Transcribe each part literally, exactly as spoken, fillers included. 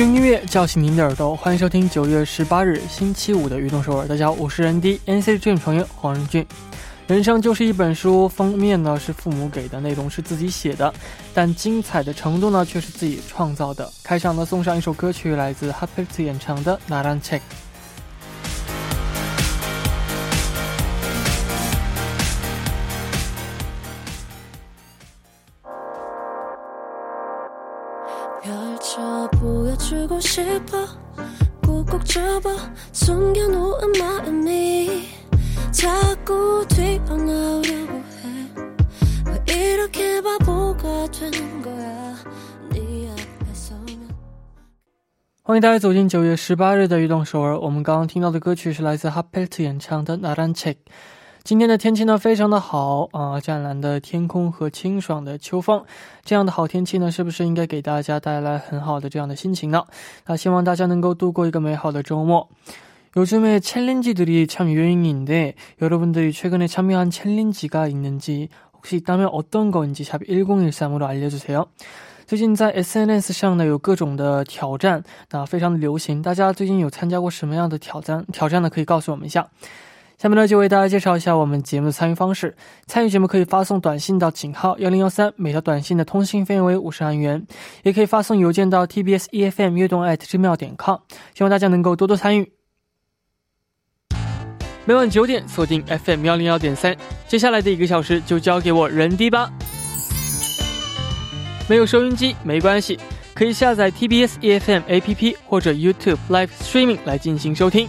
用音乐叫醒您的耳朵，欢迎收听九月十八日星期五的《运动首尔》。大家好，我是 N D N C Dream 成员黄仁俊。人生就是一本书，封面呢是父母给的，内容是自己写的，但精彩的程度呢却是自己创造的。开场呢送上一首歌曲，来自 Happelt 演唱的 Naran Chek。주고 싶어 꾹꾹 잡아 숨겨놓은 마음이 자꾸 튀어나오려고 해. 왜 이렇게 바보가 되는 거야 네 앞에서면. 欢迎大家走进九月十八日 的 运动首尔。 我们刚刚听到的歌曲是来自 Happelt 演唱的 Naran Chek。 今天的天气呢非常的好啊、呃，湛蓝的天空和清爽的秋风，这样的好天气呢是不是应该给大家带来很好的这样的心情呢？那希望大家能够度过一个美好的周末。요즘에 챌린지들이 참 유행인데 여러분들이 최근에 참여한 챌린지가 있는지, 혹시 있다면 어떤 건지 샵 일공일삼으로 알려주세요。 最近在 S N S 上呢有各种的挑战， 那非常的流行，大家最近有参加过什么样的挑战挑战呢？可以告诉我们一下。 下面呢就为大家介绍一下我们节目的参与方式。 参与节目可以发送短信到井号 一零一三， 每条短信的通信费用为 五十韩元， 也可以发送邮件到 T B S E F M 悦动艾特 gmail 点 com。 希望大家能够多多参与。 每晚九点， 锁定 F M 一零一点三。 接下来的一个小时就交给我人D吧。 没有收音机没关系， 可以下载 T B S E F M A P P 或者 YouTube Live Streaming 来进行收听。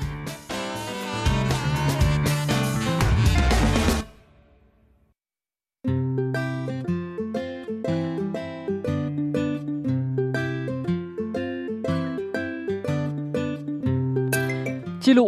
记录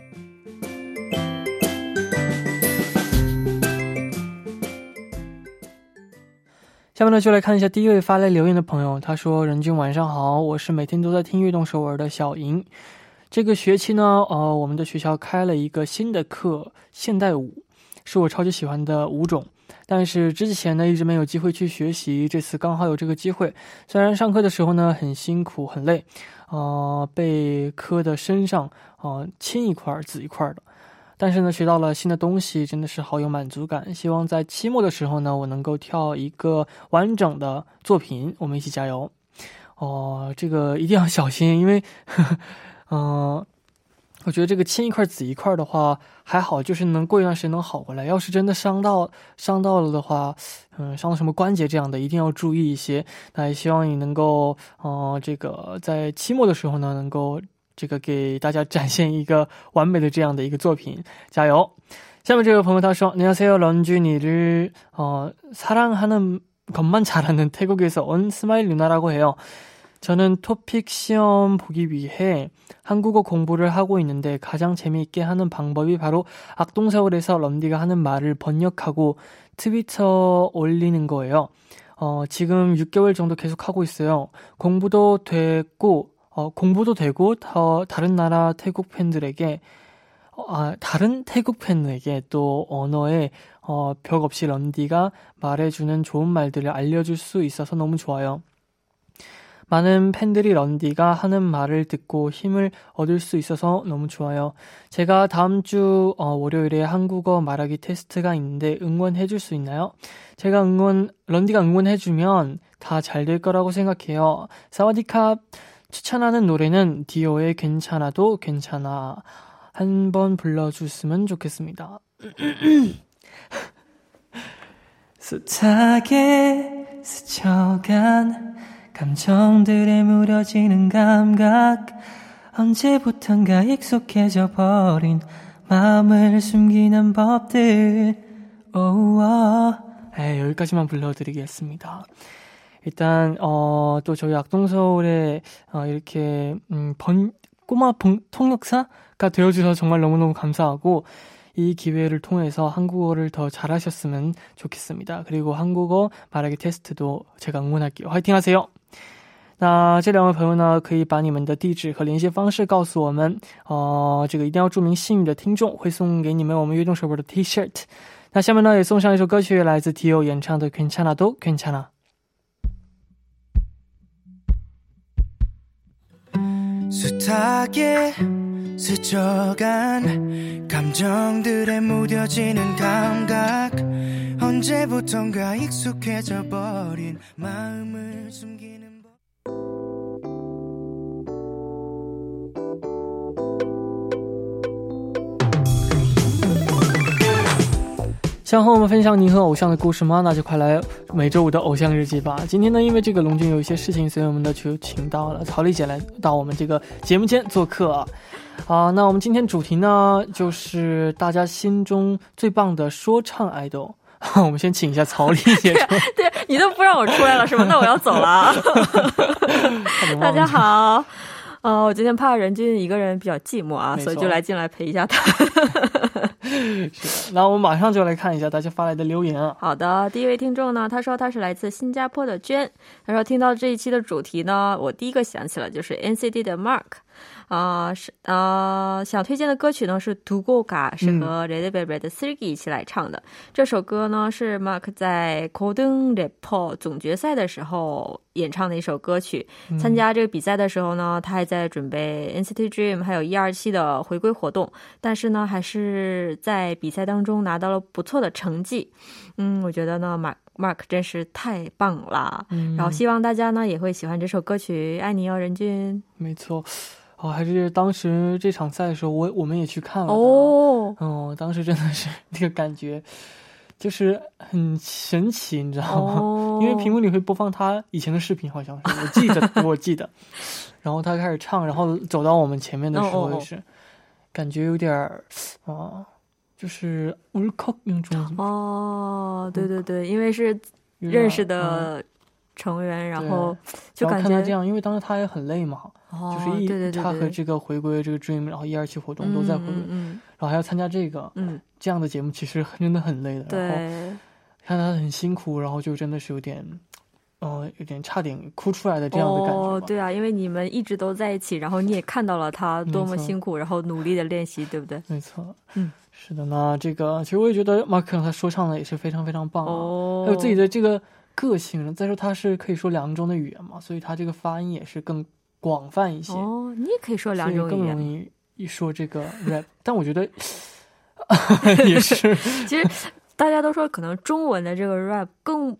下面呢就来看一下第一位发来留言的朋友，他说：仁君晚上好， 我是每天都在听悦动首尔的小莹。 这个学期呢， 呃， 我们的学校开了一个新的课， 现代舞， 是我超级喜欢的舞种， 但是之前呢一直没有机会去学习， 这次刚好有这个机会。 虽然上课的时候呢很辛苦很累， 呃， 被课的身上呃亲一块紫一块的， 但是呢学到了新的东西，真的是好有满足感。 希望在期末的时候呢， 我能够跳一个完整的作品， 我们一起加油。 哦，这个一定要小心，因为 嗯， 我觉得这个青一块紫一块的话 还好， 就是能过一段时间能好回来。 要是真的伤到伤到了的话， 嗯， 伤到什么关节这样的， 一定要注意一些。 那也希望你能够这个在期末的时候呢， 能够 这个给大家展现一个完美的这样的一个作品，加油。 下面这位朋友他说， 안녕하세요 런쥔이를 어, 사랑하는 것만 잘하는 태국에서 온 스마일 누나라고 해요. 저는 토픽 시험 보기 위해 한국어 공부를 하고 있는데, 가장 재미있게 하는 방법이 바로 악동서울에서 런디가 하는 말을 번역하고 트위터 올리는 거예요. 어, 지금 육 개월 정도 계속 하고 있어요. 공부도 됐고 어, 공부도 되고 더 다른 나라 태국 팬들에게 어, 아, 다른 태국 팬에게 또 언어에 어, 벽 없이 런디가 말해주는 좋은 말들을 알려줄 수 있어서 너무 좋아요. 많은 팬들이 런디가 하는 말을 듣고 힘을 얻을 수 있어서 너무 좋아요. 제가 다음 주 어, 월요일에 한국어 말하기 테스트가 있는데 응원해줄 수 있나요? 제가 응원 런디가 응원해주면 다 잘 될 거라고 생각해요. 사와디캅. 추천하는 노래는 디오의 괜찮아도 괜찮아. 한번 불러주시면 좋겠습니다. 숱하게 스쳐간 감정들에 무뎌지는 감각 언제부턴가 익숙해져 버린 마음을 숨기는 법들. 오우. 네, 여기까지만 불러드리겠습니다. 일단 어, 또 저희 악동서울에 어, 이렇게 음, 번, 꼬마 봉, 통역사가 되어주셔서 정말 너무너무 감사하고 이 기회를 통해서 한국어를 더 잘하셨으면 좋겠습니다. 그리고 한국어 말하기 테스트도 제가 응원할게요. 화이팅 하세요! 那这两位朋友呢可以把你们的地址和联系方式告诉我们，这个一定要注明幸运的听众会送给你们我们悦动首播的 T-shirt。 那下面呢也送上一首歌曲，来自 디오 演唱的 괜찮아도 괜찮아。 숱하게 스쳐간 감정들에 무뎌지는 감각 언제부턴가 익숙해져 버린 마음을 숨기는 법.想和我们分享你和偶像的故事吗？那就快来每周五的偶像日记吧。今天呢因为这个龙俊有一些事情，所以我们的曲请到了曹丽姐来到我们这个节目间做客啊。啊那我们今天主题呢就是大家心中最棒的说唱爱豆。我们先请一下曹丽姐。对，你都不知道我出来了什么，那我要走了。大家好。 哦，我今天怕人均一个人比较寂寞啊，所以就来进来陪一下他。那我们马上就来看一下大家发来的留言啊。好的，第一位听众呢，他说他是来自新加坡的娟，他说听到这一期的主题呢，我第一个想起了就是 엔시티的Mark 啊，想推荐的歌曲呢是《두고가》是和 Reddy Bebra 的 Sirky 一起来唱的。这首歌呢是 Mark 在 고등 래퍼 总决赛的时候 演唱的一首歌曲。参加这个比赛的时候呢，他还在准备 엔시티 Dream 还有 一二七的回归活动，但是呢还是在比赛当中拿到了不错的成绩。嗯，我觉得呢 Mark 真是太棒了，然后希望大家呢也会喜欢这首歌曲，爱你哦人均。没错。 还是当时这场赛的时候我我们也去看了哦，当时真的是那个感觉 就是很神奇，你知道吗？因为屏幕里会播放他以前的视频，好像是我记得，我记得。然后他开始唱，然后走到我们前面的时候也是，感觉有点啊，就是 울컥那种。哦，对对对，因为是认识的 成员，然后就感觉这样，因为当时他也很累嘛，就是他和这个回归这个 Dream 然后一二七活动都在回归，然后看他这个这样的节目其实真的很累的，对，看他很辛苦，然后就真的是有点有点差点哭出来的这样的感觉吧。对啊，因为你们一直都在一起，然后你也看到了他多么辛苦，然后努力的练习，对不对？没错。嗯， 是的呢，这个其实我也觉得马克他说唱的也是非常非常棒，还有自己的这个 个性呢，再说他是可以说两种的语言嘛，所以他这个发音也是更广泛一些。哦，你也可以说两种语言，更容易说这个 rap。 但我觉得也是，其实大家都说可能中文的这个 rap 更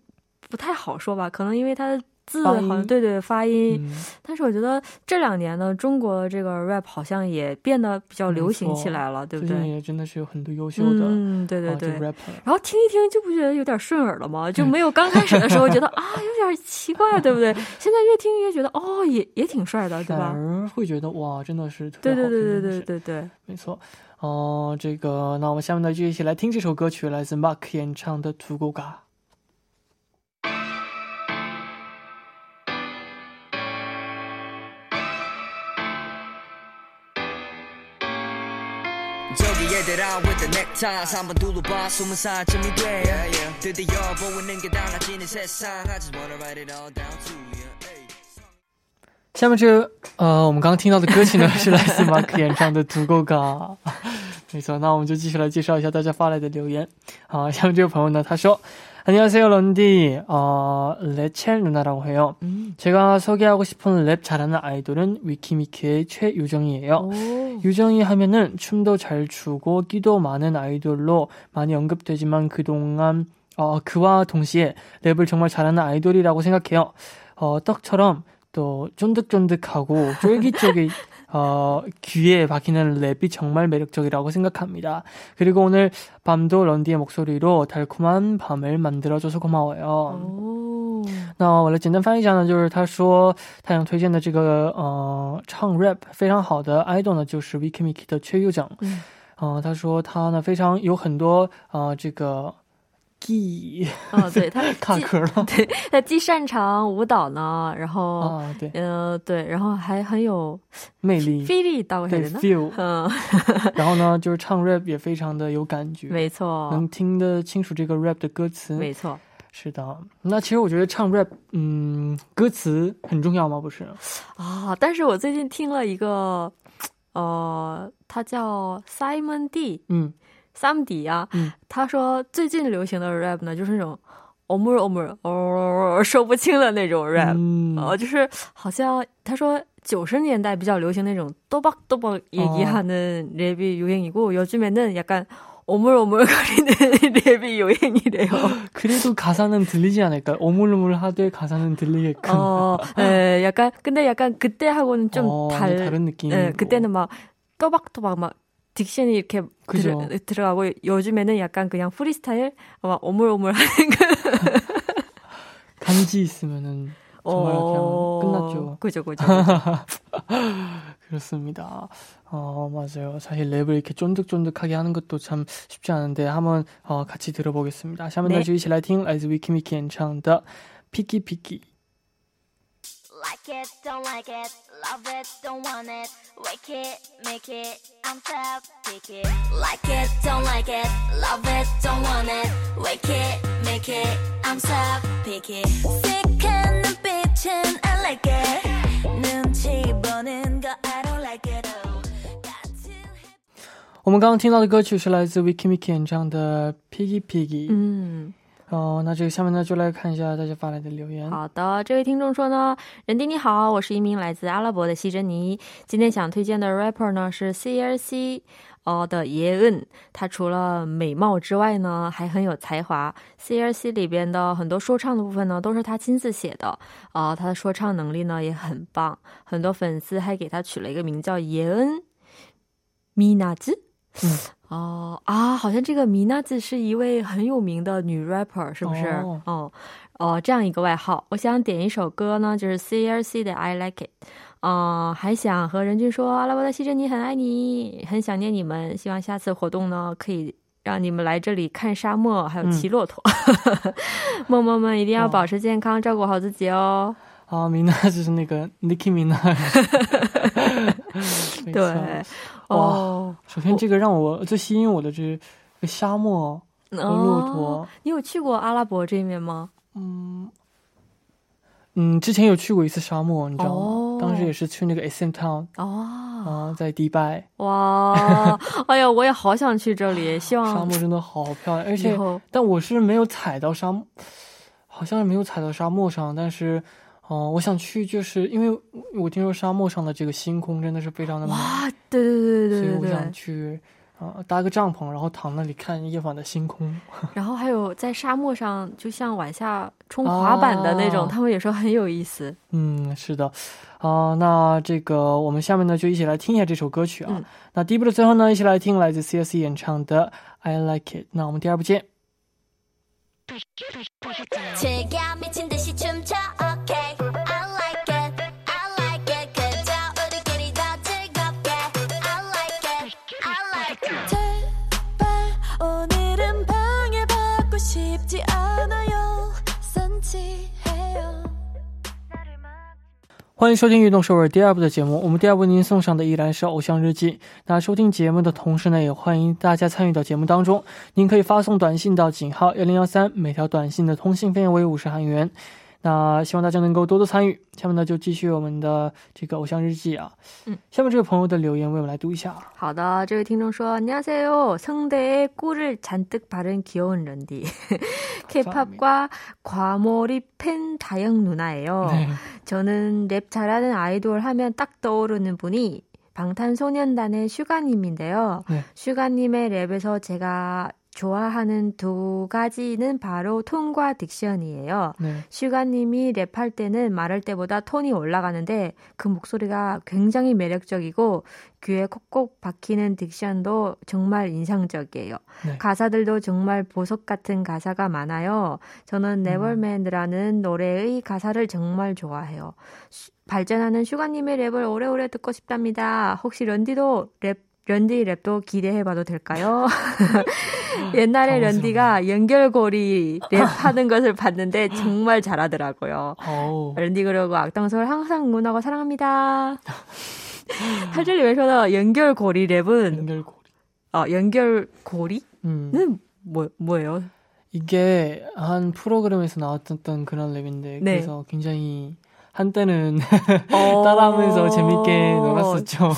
不太好说吧，可能因为它的 字好像对对发音，但是我觉得这两年呢中国这个 rap 好像也变得比较流行起来了，对不对？最近也真的是有很多优秀的rapper，然后听一听就不觉得有点顺耳了吗？就没有刚开始的时候觉得啊有点奇怪，对不对？现在越听越觉得哦也也挺帅的，对吧？反而会觉得哇真的是特别特别对对对对对对没错。哦，这个那我们下面呢就一起来听这首歌曲，来自 Mark 演唱的 두고가。 저기 얘들아 with the neckties 한번 둘러봐 숨은 사쯤이 돼 yeah, yeah. 드디어 보이는 게 달라지는 세상 I just wanna write it all down to you. 下面这呃我们刚刚听到的歌曲呢是来自 Mark 演唱的《두고가》。 没错，那我们就继续来介绍一下大家发来的留言。好，下面这位朋友呢他说 안녕하세요 런디. 어, 레첼 누나라고 해요. 음. 제가 소개하고 싶은 랩 잘하는 아이돌은 위키미키의 최유정이에요. 오. 유정이 하면은 춤도 잘 추고 끼도 많은 아이돌로 많이 언급되지만 그동안 어, 그와 동시에 랩을 정말 잘하는 아이돌이라고 생각해요. 어, 떡처럼 또 쫀득쫀득하고 쫄깃쫄깃 어, 귀에 박히는 랩이 정말 매력적이라고 생각합니다. 그리고 오늘 밤도 런디의 목소리로 달콤한 밤을 만들어줘서 고마워요. 那我来简单翻译一下呢，就是他说他想推荐的这个呃唱rap非常好的 idol 呢就是 Wiki Miki 的崔佑长。他说他呢非常有很多呃这个 技，对，他卡壳了，对，他既擅长舞蹈呢，然后嗯，对，然后还很有魅力，魅力到人呢，然后能听得清楚这个rap的歌词，没错，能听得清楚这个rap的歌词，没错，是的。那其实我觉得唱rap，嗯，歌词很重要吗？不是啊，但是我最近听了一个，呃，他叫 Simon D， 嗯。 쌈디야，他说最近流行的 rap 呢，就是那种 어물 어물 哦说不清的那种 rap， 哦就是好像他说 구십 년대 比较流行那种 또박또박 얘기하는 랩이 유행이고 요즘에는 약간 오물오물거리는 랩이 유행이래요. 그래도 가사는 들리지 않을까요? 오물오물하되 가사는 들리게끔. 어, 네, 약간 근데 약간 그때하고는 좀 어, 달, 다른 느낌. 네, 그때는 막 또박또박 막 딕션이 이렇게 들, 들어가고 요즘에는 약간 그냥 프리스타일 막 오물오물하는 간지 있으면은 정말 어... 그냥 끝났죠. 그죠, 그죠. 그렇습니다. 어 맞아요. 사실 랩을 이렇게 쫀득쫀득하게 하는 것도 참 쉽지 않은데 한번 어, 같이 들어보겠습니다. 샤먼다주이시라이팅来自 Wiki Miki and唱的 Piggy Piggy. Like it, don't like it, love it, don't want it, wake it, make it, I'm tough, pick it. Like it, don't like it, love it, don't want it, wake it, make it, I'm tough, pick it. Sick and the bitch and I like it. 눈치 보는 거 I don't like it. 我们刚刚听到的歌曲是来自 Wiki Miki 演唱的 Piggy Piggy。 嗯。 哦，那这个下面呢就来看一下大家发来的留言。好的，这位听众说呢，仁迪你好，我是一名来自阿拉伯的西珍妮，今天想推荐的 rapper 呢是 C R C 的耶恩，他除了美貌之外呢还很有才华。 C R C 里边的很多说唱的部分呢都是他亲自写的，他的说唱能力呢也很棒，很多粉丝还给他取了一个名叫耶恩米纳兹。 哦啊好像这个米娜子是一位很有名的女 rapper 是不是哦哦这样一个外号。我想点一首歌呢就是 C R C 的 I Like It。 哦还想和仁君说阿拉伯的西珍妮很爱你，很想念你们，希望下次活动呢可以 让你们来这里看沙漠还有骑骆驼。梦梦们一定要保持健康，照顾好自己哦。 아, 미나즈는 니키 미나즈. 네. 와, 首先这个让我最吸引我的是沙漠和骆驼。你有去过阿拉伯这面吗？嗯嗯，之前有去过一次沙漠，你知道吗？当时也是去那个 에스엠 Town 在迪拜。哇，哎呀，我也好想去这里，希望沙漠真的好漂亮，而且但我是没有踩到沙，好像是没有踩到沙漠上，但是 哦我想去就是因为我听说沙漠上的这个星空真的是非常的美。哇，对对对对对对，所以我想去搭个帐篷然后躺那里看夜晚的星空，然后还有在沙漠上就像晚下冲滑板的那种，他们也说很有意思。嗯，是的。那这个我们下面呢就一起来听一下这首歌曲啊。那第一部的最后呢一起来听来自 C S E 演唱的 I Like It。 那我们第二部见。 즐겨 미친 듯이 춤춰 okay I like it I like it 그저 우리끼리 더 즐겁게 I like it I like it 제발 오늘은 방해받고 싶지 않아요 산치해요 欢迎收听《运动首尔》第二部的节目，我们第二部您送上的依然是《偶像日记》。那收听节目的同时呢，也欢迎大家参与到节目当中，您可以发送短信到井号 일공일삼，每条短信的 通信费用为 五十韩元。 那希望大家能够多多参与。下面呢就继续我们的这个偶像日记啊。下面这个朋友的留言为我们来读一下。好的，这位听众说 안녕하세요. 성대에 꿀을 잔뜩 바른 귀여운 런디. K-팝과 과몰입 팬 다영 누나예요. 네. 저는 랩 잘하는 아이돌 하면 딱 떠오르는 분이 방탄소년단의 슈가님인데요. 네. 슈가님의 랩에서 제가 좋아하는 두 가지는 바로 톤과 딕션이에요. 네. 슈가님이 랩할 때는 말할 때보다 톤이 올라가는데 그 목소리가 굉장히 매력적이고 귀에 콕콕 박히는 딕션도 정말 인상적이에요. 네. 가사들도 정말 보석 같은 가사가 많아요. 저는 네버맨드라는 음. 노래의 가사를 정말 좋아해요. 슈, 발전하는 슈가님의 랩을 오래오래 듣고 싶답니다. 혹시 런디도 랩 런디 랩도 기대해봐도 될까요? 옛날에 런디가 연결고리 랩하는 것을 봤는데 정말 잘하더라고요. 오우. 런디 그러고 악당서울 항상 응원하고 사랑합니다. 사실 외쳐서 연결고리 랩은 연결고리. 어, 연결고리는 음. 뭐, 뭐예요? 이게 한 프로그램에서 나왔던 그런 랩인데 네. 그래서 굉장히 한때는 따라하면서 재밌게 놀았었죠.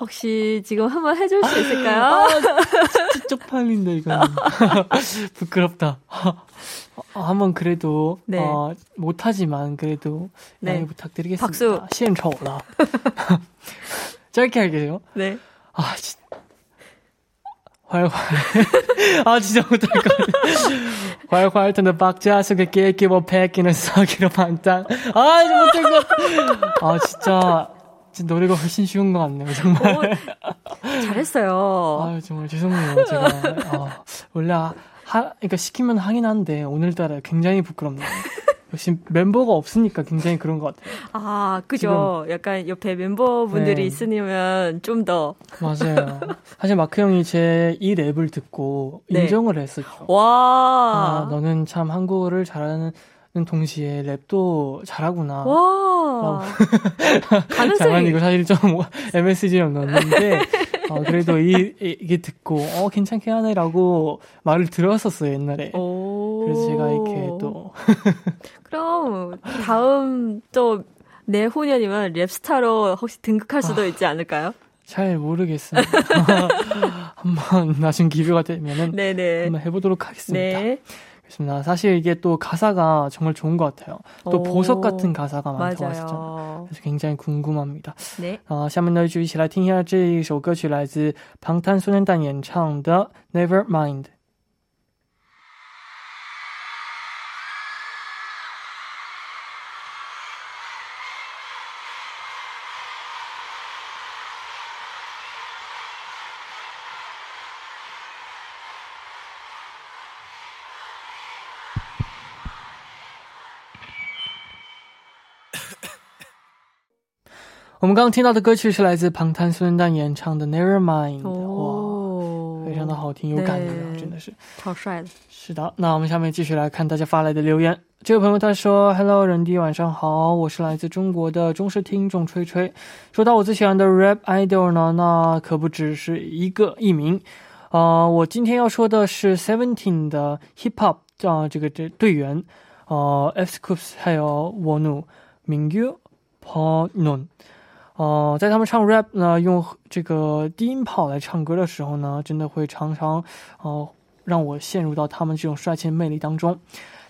혹시 지금 한번 해줄 수 있을까요? 아, 쪽팔린다 이거. 부끄럽다. 한번 그래도 네. 어, 못하지만 그래도 양해 네. 부탁드리겠습니다. 박수. 시험 쳐라. 짧게 할게요. 네. 아 진짜. 활활. 아 진짜 못할 것 같아. 활활 텐데 박자 속에 깨끼고 패기는 서기로 반짝. 아 못할 것 같아. 아 진짜, 진짜 노래가 훨씬 쉬운 것 같네요 정말. 오, 잘했어요. 아 정말 죄송해요 제가. 아, 원래 하, 그러니까 시키면 하긴 한데 오늘따라 굉장히 부끄럽네요. 역시 멤버가 없으니까 굉장히 그런 것 같아요. 아, 그죠. 지금. 약간 옆에 멤버분들이 네. 있으면 좀 더. 맞아요. 사실 마크 형이 제 이 랩을 듣고 네. 인정을 했었죠. 와. 아, 너는 참 한국어를 잘하는 동시에 랩도 잘하구나. 와. 가능성이. 이거 사실 좀 엠에스지는 넣었는데. 어, 그래도 이, 이, 이게 듣고, 어, 괜찮게 하네라고 말을 들었었어요, 옛날에. 오. 그래서 제가 이렇게 또. 그럼, 다음 또, 내후년이면 랩스타로 혹시 등극할 수도 아, 있지 않을까요? 잘 모르겠습니다. 한번, 나중 기회가 되면은. 네네. 한번 해보도록 하겠습니다. 네. 그렇습니다. 사실 이게 또 가사가 정말 좋은 것 같아요. 또 오, 보석 같은 가사가 많다고 하셨잖아요. 그래서 굉장히 궁금합니다. 네. 어, 下面呢就一起来听一下这一首歌曲来自방탄소년단演唱的 Never Mind.我们刚刚听到的歌曲是来自방탄소년단演唱的 Nevermind， 哇，非常的好听，有感觉，真的是超帅的。是的，那我们下面继续来看大家发来的留言。这位朋友他说 ：“Hello， 仁弟，晚上好，我是来自中国的忠实听众吹吹。说到我最喜欢的 rap idol 呢，那可不只是一个一名。啊、呃，我今天要说的是 Seventeen 的 hip hop 啊、呃，这个这队员，呃 ，Scoups 还有 Wonwoo、明月、彭논。”呃，在他们唱 rap 呢，用这个低音炮来唱歌的时候呢，真的会常常呃让我陷入到他们这种帅气魅力当中。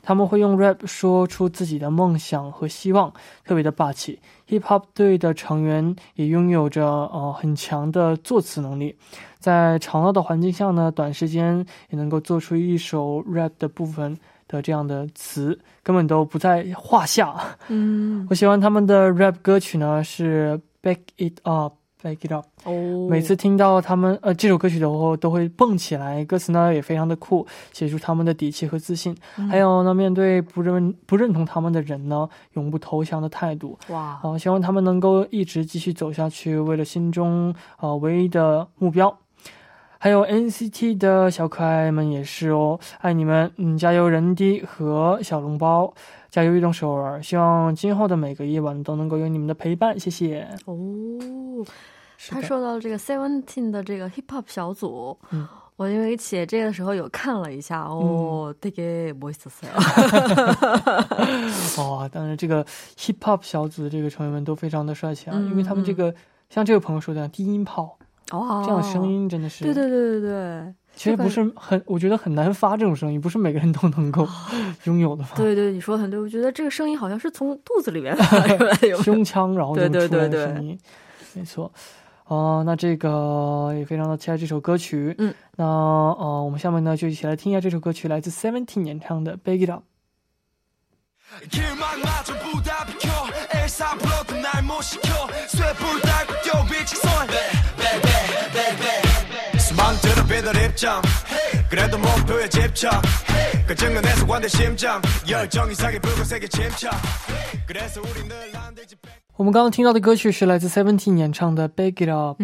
他们会用 rap 说出自己的梦想和希望，特别的霸气。Hip Hop 队的成员也拥有着呃很强的作词能力，在吵闹的环境下呢，短时间也能够做出一首 rap 的部分。的这样的词根本都不在话下。嗯，我喜欢他们的 rap 歌曲呢是 Back It Up, Back It Up。哦，每次听到他们呃这首歌曲的时候都会蹦起来，歌词呢也非常的酷，写出他们的底气和自信。嗯、还有呢，面对不认不认同他们的人呢，永不投降的态度。哇，呃，希望他们能够一直继续走下去，为了心中呃唯一的目标。还有 N C T 的小可爱们也是哦，爱你们，嗯，加油，人滴和小笼包，加油，运动首尔，希望今后的每个夜晚都能够有你们的陪伴，谢谢。哦，他说到这个 Seventeen 的这个 hip hop 小组，嗯，我因为写这个时候有看了一下，哦，되게 멋있었어요。哇，当然这个 hip hop 小组的这个成员们都非常的帅气啊，嗯、因为他们这个、嗯、像这位朋友说的低音炮。这样声音真的是对对对对对其实不是很我觉得很难发这种声音不是每个人都能够拥有的吧对对你说很对我觉得这个声音好像是从肚子里面胸腔然后对对对对声音没错呃，那这个也非常的期待这首歌曲。嗯，那呃，我们下面呢就一起来听一下这首歌曲，来自 Seventeen 演唱的《Back It Up》。 수많은 이들 입장 그래도 목표에 집착 그 증은 해소관대 심장 열정 이상의 붉은색의 침착 그래서 우린 늘 안되지 我们刚刚听到的歌曲是来自Seventeen 演唱的 Back It Up。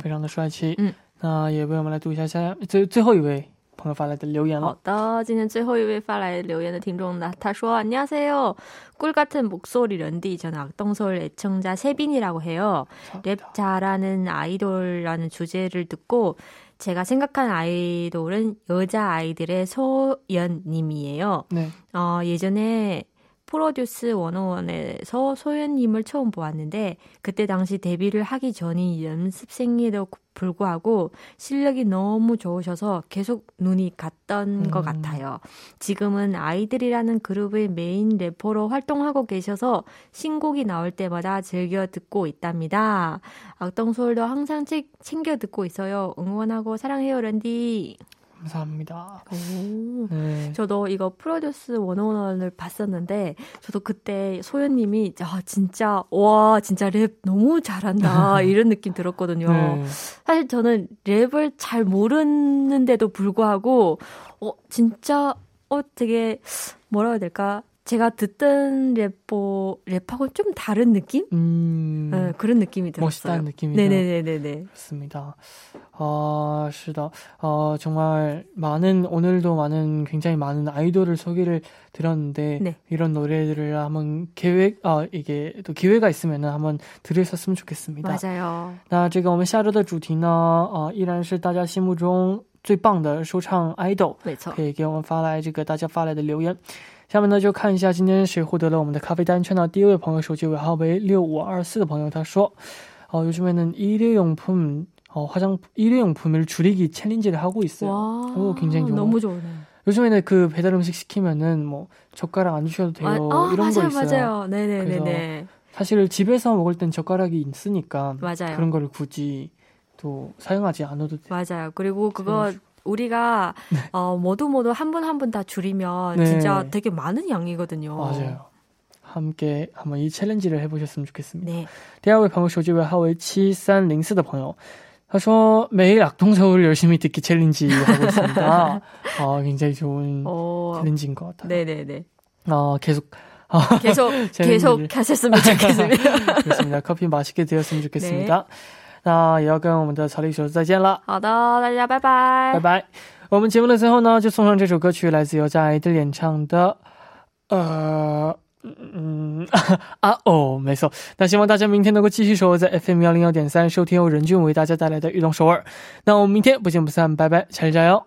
非常的帅气。那也为我们来读一下下最后一位 朋友发来的留言了。好的，今天最后一位发来留言的听众呢，他说 안녕하세요. 꿀 같은 목소리 런디, 저는 악동서울 애청자 세빈이라고 해요. 랩 잘하는 아이돌이라는 주제를 듣고 제가 생각한 아이돌은 여자 아이들의 소연님이에요. 네. 어, 예전에 프로듀스 원오원에서 소연님을 처음 보았는데 그때 당시 데뷔를 하기 전이 연습생에도 불구하고 실력이 너무 좋으셔서 계속 눈이 갔던 음. 것 같아요. 지금은 아이들이라는 그룹의 메인 래퍼로 활동하고 계셔서 신곡이 나올 때마다 즐겨 듣고 있답니다. 악동소울도 항상 챙겨 듣고 있어요. 응원하고 사랑해요 런디. 감사합니다. 오, 네. 저도 이거 프로듀스 원오원을 봤었는데 저도 그때 소연님이 아, 진짜 와 진짜 랩 너무 잘한다 이런 느낌 들었거든요. 네. 사실 저는 랩을 잘 모르는데도 불구하고 어 진짜 어 되게 뭐라고 해야 될까? 제가 듣던 래퍼, 랩하고는 좀 다른 느낌? 음, 네, 그런 느낌이 들었어요. 멋있다는 느낌이네요. 네네네네. 그렇습니다. 아, 시다. 아, 정말 많은, 오늘도 많은, 굉장히 많은 아이돌을 소개를 드렸는데, 네. 이런 노래들을 한번 계획, 아, 이게 또 기회가 있으면 한번 들으셨으면 좋겠습니다. 맞아요. 那这个我们下周的主题呢，依然是大家心目中 最棒的说唱爱豆，可以给我们发来这个大家发来的留言。下面呢就看一下今天谁获得了我们的咖啡单，圈到第一位朋友手机尾号为六五二四的朋友，他说 어, 요즘에는 일회용품 어, 화장 일회용품을 줄이기 챌린지를 하고 있어요. 와, 오, 굉장히 좋아. 너무 좋네. 요즘에는 그 배달 음식 시키면은 뭐 젓가락 안 주셔도 돼요. 아, 어, 이런 맞아요, 거 있어요. 맞아요. 네네네네. 사실 집에서 먹을 땐 젓가락이 있으니까 맞아요. 그런 거를 굳이 또 사용하지 않아도 돼요. 맞아요. 그리고 그거 우리가 네. 어, 모두 모두 한 분 한 분 다 줄이면 네. 진짜 되게 많은 양이거든요. 맞아요. 함께 한번 이 챌린지를 해보셨으면 좋겠습니다. 네. 第二位朋友手机尾号为七三零四的朋友他说 매일 악동서울 열심히 듣기 챌린지 하고 있습니다. 어, 굉장히 좋은 오. 챌린지인 것 같아요. 네네네. 어, 계속 계속 계속 하셨으면 좋겠습니다. 그렇습니다. 커피 맛있게 드셨으면 좋겠습니다. 네. 那也要跟我们的小丽手再见了。好的，大家拜拜，拜拜。我们节目的最后呢，就送上这首歌曲，来自由家爱的演唱的呃嗯啊哦，没错。那希望大家明天能够继续守候在 에프엠 백영 점 삼 收听由任俊为大家带来的《运动首尔》。那我们明天不见不散，拜拜，잘 자요。